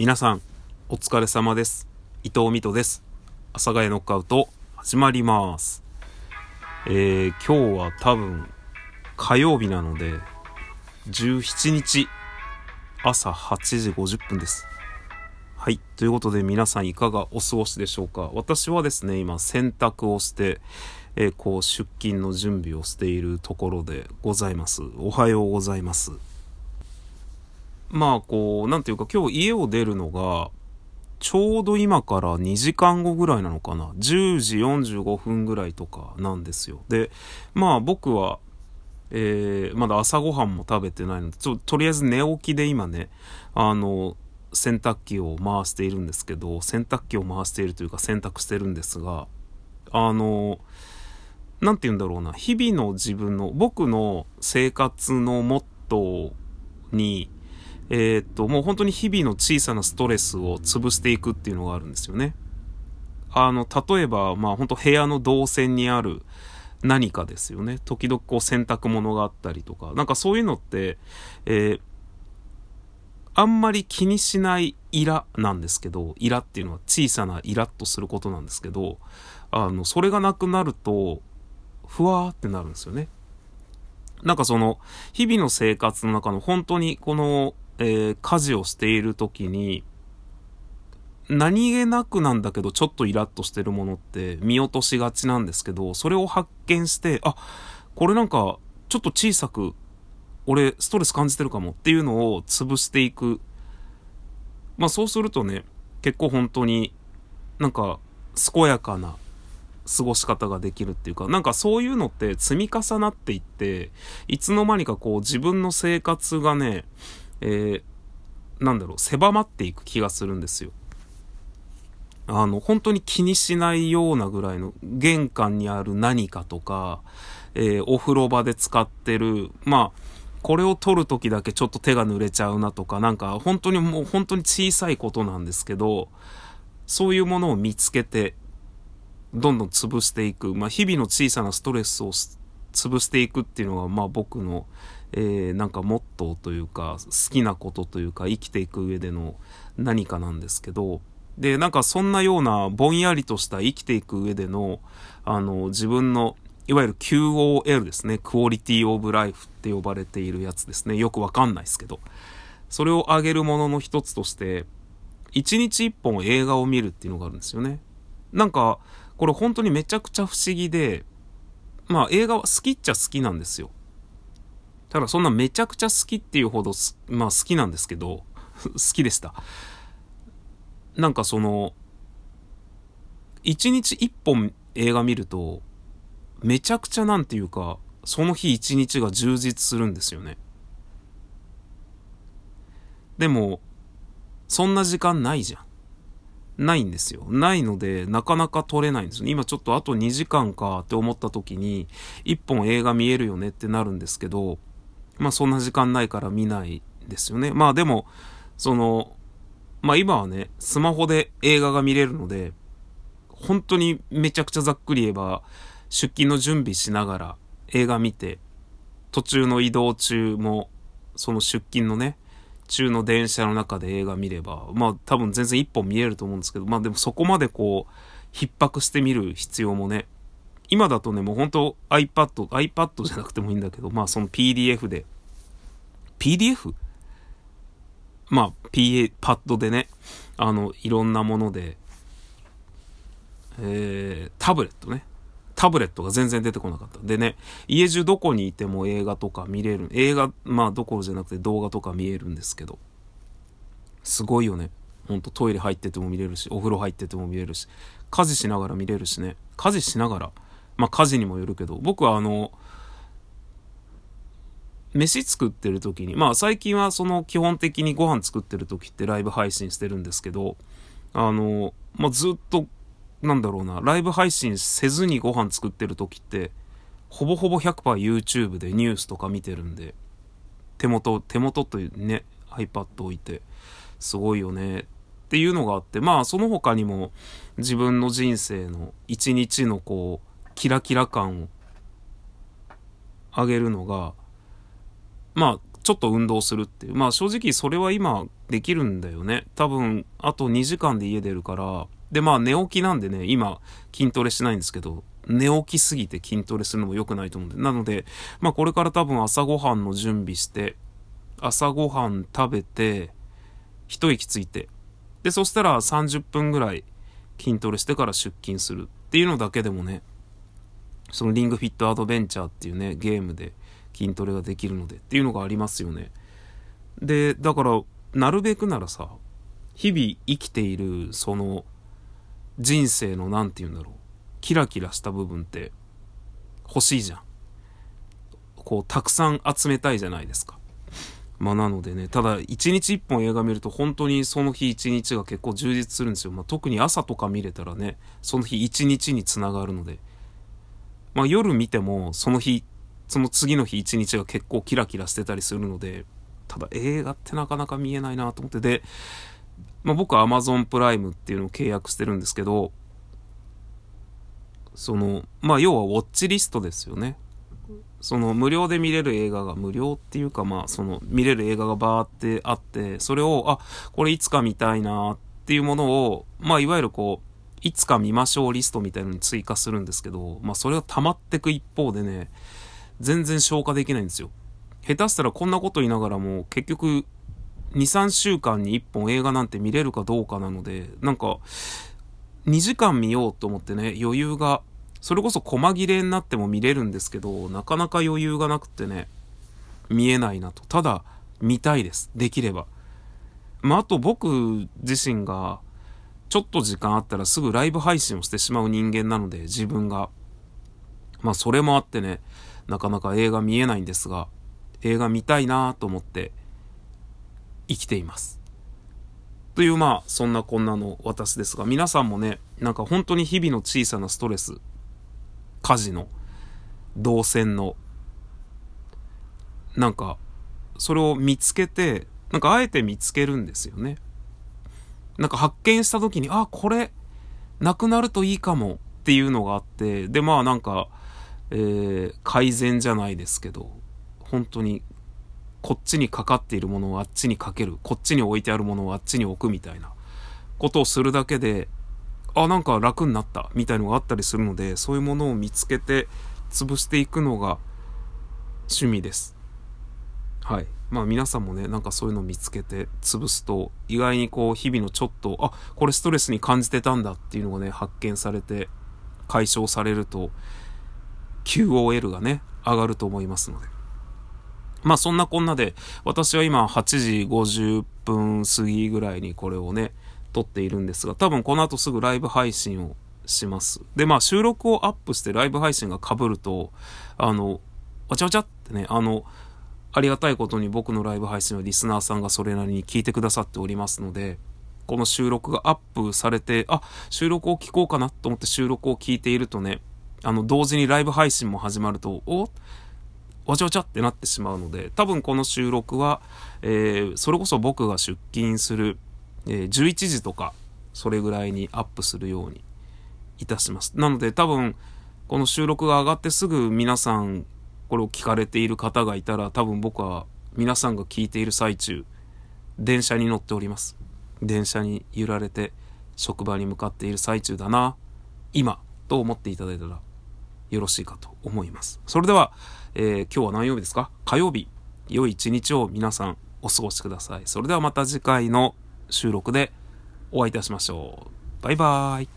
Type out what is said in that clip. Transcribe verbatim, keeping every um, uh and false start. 皆さんお疲れ様です。伊藤美斗です。阿佐ヶ谷ノックアウト始まります。えー、今日は多分火曜日なのでじゅうしちにち朝はちじごじゅっぷんです。はい、ということで皆さんいかがお過ごしでしょうか。私はですね今洗濯をして、えー、こう出勤の準備をしているところでございます。おはようございます。まあこうなんていうか今日家を出るのがちょうど今からにじかんごぐらいなのかな、じゅうじよんじゅうごふんぐらいとかなんですよ。でまあ僕は、えー、まだ朝ごはんも食べてないのでちょとりあえず寝起きで今ねあの洗濯機を回しているんですけど洗濯機を回しているというか洗濯してるんですが、あのなんていうんだろうな、日々の自分の僕の生活のモットーにえー、っともう本当に日々の小さなストレスを潰していくっていうのがあるんですよね。あの例えばまあ本当部屋の動線にある何かですよね。時々こう洗濯物があったりとかなんかそういうのって、えー、あんまり気にしないイラなんですけど、イラっていうのは小さなイラッとすることなんですけど、あのそれがなくなるとふわーってなるんですよね。なんかその日々の生活の中の本当にこのえー、家事をしているときに何気なくなんだけどちょっとイラッとしてるものって見落としがちなんですけど、それを発見してあこれなんかちょっと小さく俺ストレス感じてるかもっていうのを潰していく。まあそうするとね結構本当になんか健やかな過ごし方ができるっていうか、なんかそういうのって積み重なっていっていつの間にかこう自分の生活がねえー、なんだろう狭まっていく気がするんですよ。あの本当に気にしないようなぐらいの玄関にある何かとか、えー、お風呂場で使ってるまあこれを取る時だけちょっと手が濡れちゃうなとかなんか本当にもう本当に小さいことなんですけどそういうものを見つけてどんどん潰していく、まあ、日々の小さなストレスを潰していくっていうのがまあ僕のえー、なんかモットーというか好きなことというか生きていく上での何かなんですけど、でなんかそんなようなぼんやりとした生きていく上でのあの自分のいわゆる qOl ですね、クオリティオブライフって呼ばれているやつですね。よくわかんないですけどそれを上げるものの一つとしていちにちいっぽん映画を見るっていうのがあるんですよね。なんかこれ本当にめちゃくちゃ不思議でまあ映画は好きっちゃ好きなんですよ。ただそんなめちゃくちゃ好きっていうほどまあ好きなんですけど好きでした。なんかそのいちにちいっぽん映画見るとめちゃくちゃなんていうかその日いちにちが充実するんですよね。でもそんな時間ないじゃんないんですよないのでなかなか撮れないんですよ。今ちょっとあとにじかんかって思った時にいっぽん映画見えるよねってなるんですけどまあそんな時間ないから見ないですよね。まあでもそのまあ今はねスマホで映画が見れるので本当にめちゃくちゃざっくり言えば出勤の準備しながら映画見て途中の移動中もその出勤のね中の電車の中で映画見ればまあ多分全然一本見えると思うんですけどまあでもそこまでこう逼迫して見る必要もね今だとねもう本当 iPad iPad じゃなくてもいいんだけどまあその ピーディーエフ で ピーディーエフ まあ ピーエー パッドでねあのいろんなもので、えー、タブレットねタブレットが全然出てこなかったでね家中どこにいても映画とか見れる映画まあどころじゃなくて動画とか見えるんですけどすごいよね。ほんとトイレ入ってても見れるしお風呂入ってても見れるし家事しながら見れるしね家事しながらまあ家事にもよるけど僕はあの飯作ってる時にまあ最近はその基本的にご飯作ってる時ってライブ配信してるんですけどあのまあずっとなんだろうなライブ配信せずにご飯作ってる時ってほぼほぼ ひゃくパーセント YouTube でニュースとか見てるんで手元手元というね iPad 置いてすごいよねっていうのがあってまあその他にも自分の人生の一日のこうキラキラ感を上げるのがまあちょっと運動するっていう。まあ正直それは今できるんだよね。多分あとにじかんで家出るから。でまあ寝起きなんでね、今筋トレしないんですけど、寝起きすぎて筋トレするのも良くないと思うんで。なのでまあこれから多分朝ごはんの準備して、朝ごはん食べて、一息ついて。で、そしたらさんじゅっぷんぐらい筋トレしてから出勤するっていうのだけでもね、そのリングフィットアドベンチャーっていうね、ゲームで筋トレができるのでっていうのがありますよね。で、だからなるべくならさ、日々生きているその人生のなんていうんだろう、キラキラした部分って欲しいじゃん。こうたくさん集めたいじゃないですか。まあなのでね、ただ一日一本映画見ると本当にその日一日が結構充実するんですよ。まあ、特に朝とか見れたらね、その日一日につながるので、まあ夜見てもその日その次の日一日が結構キラキラしてたりするので、ただ映画ってなかなか見えないなと思って。で、まあ、僕は Amazon プライムっていうのを契約してるんですけど、そのまあ要はウォッチリストですよね。その無料で見れる映画が、無料っていうかまあその見れる映画がバーってあって、それをあこれいつか見たいなっていうものを、まあいわゆるこういつか見ましょうリストみたいなのに追加するんですけど、まあそれが溜まってく一方でね、全然消化できないんですよ。下手したらこんなこと言いながらも結局 にさんしゅうかんにいっぽん映画なんて見れるかどうかなので、なんかにじかん見ようと思ってね、余裕がそれこそ細切れになっても見れるんですけど、なかなか余裕がなくてね、見えないなと。ただ見たいです、できれば。まああと僕自身がちょっと時間あったらすぐライブ配信をしてしまう人間なので、自分がまあそれもあってね、なかなか映画見えないんですが、映画見たいなと思って生きていますという、まあそんなこんなの私ですが、皆さんもね、なんか本当に日々の小さなストレス、家事の、動線の、なんかそれを見つけて、なんかあえて見つけるんですよね。なんか発見した時に、あこれなくなるといいかもっていうのがあって、でまあなんか、えー、改善じゃないですけど、本当にこっちにかかっているものをあっちにかける、こっちに置いてあるものをあっちに置くみたいなことをするだけで、あなんか楽になったみたいのがあったりするので、そういうものを見つけて潰していくのが趣味です。はい、まあ皆さんもね、なんかそういうのを見つけて潰すと、意外にこう日々のちょっと、あこれストレスに感じてたんだっていうのがね、発見されて解消されると qOl がね上がると思いますので、まあそんなこんなで私は今はちじごじゅっぷん過ぎぐらいにこれをね撮っているんですが、多分この後すぐライブ配信をします。でまあ収録をアップしてライブ配信が被ると、あのわちゃわちゃってね、あのありがたいことに僕のライブ配信はリスナーさんがそれなりに聞いてくださっておりますので、この収録がアップされて、あ収録を聞こうかなと思って収録を聞いているとね、あの同時にライブ配信も始まると、おわちゃわちゃってなってしまうので、多分この収録は、えー、それこそ僕が出勤する、えー、じゅういちじとかそれぐらいにアップするようにいたします。なので多分この収録が上がってすぐ皆さんこれを聞かれている方がいたら、多分僕は皆さんが聞いている最中、電車に乗っております。電車に揺られて職場に向かっている最中だな今と思っていただいたらよろしいかと思います。それでは、えー、今日は何曜日ですか、火曜日。良い一日を皆さんお過ごしください。それではまた次回の収録でお会いいたしましょう。バイバーイ。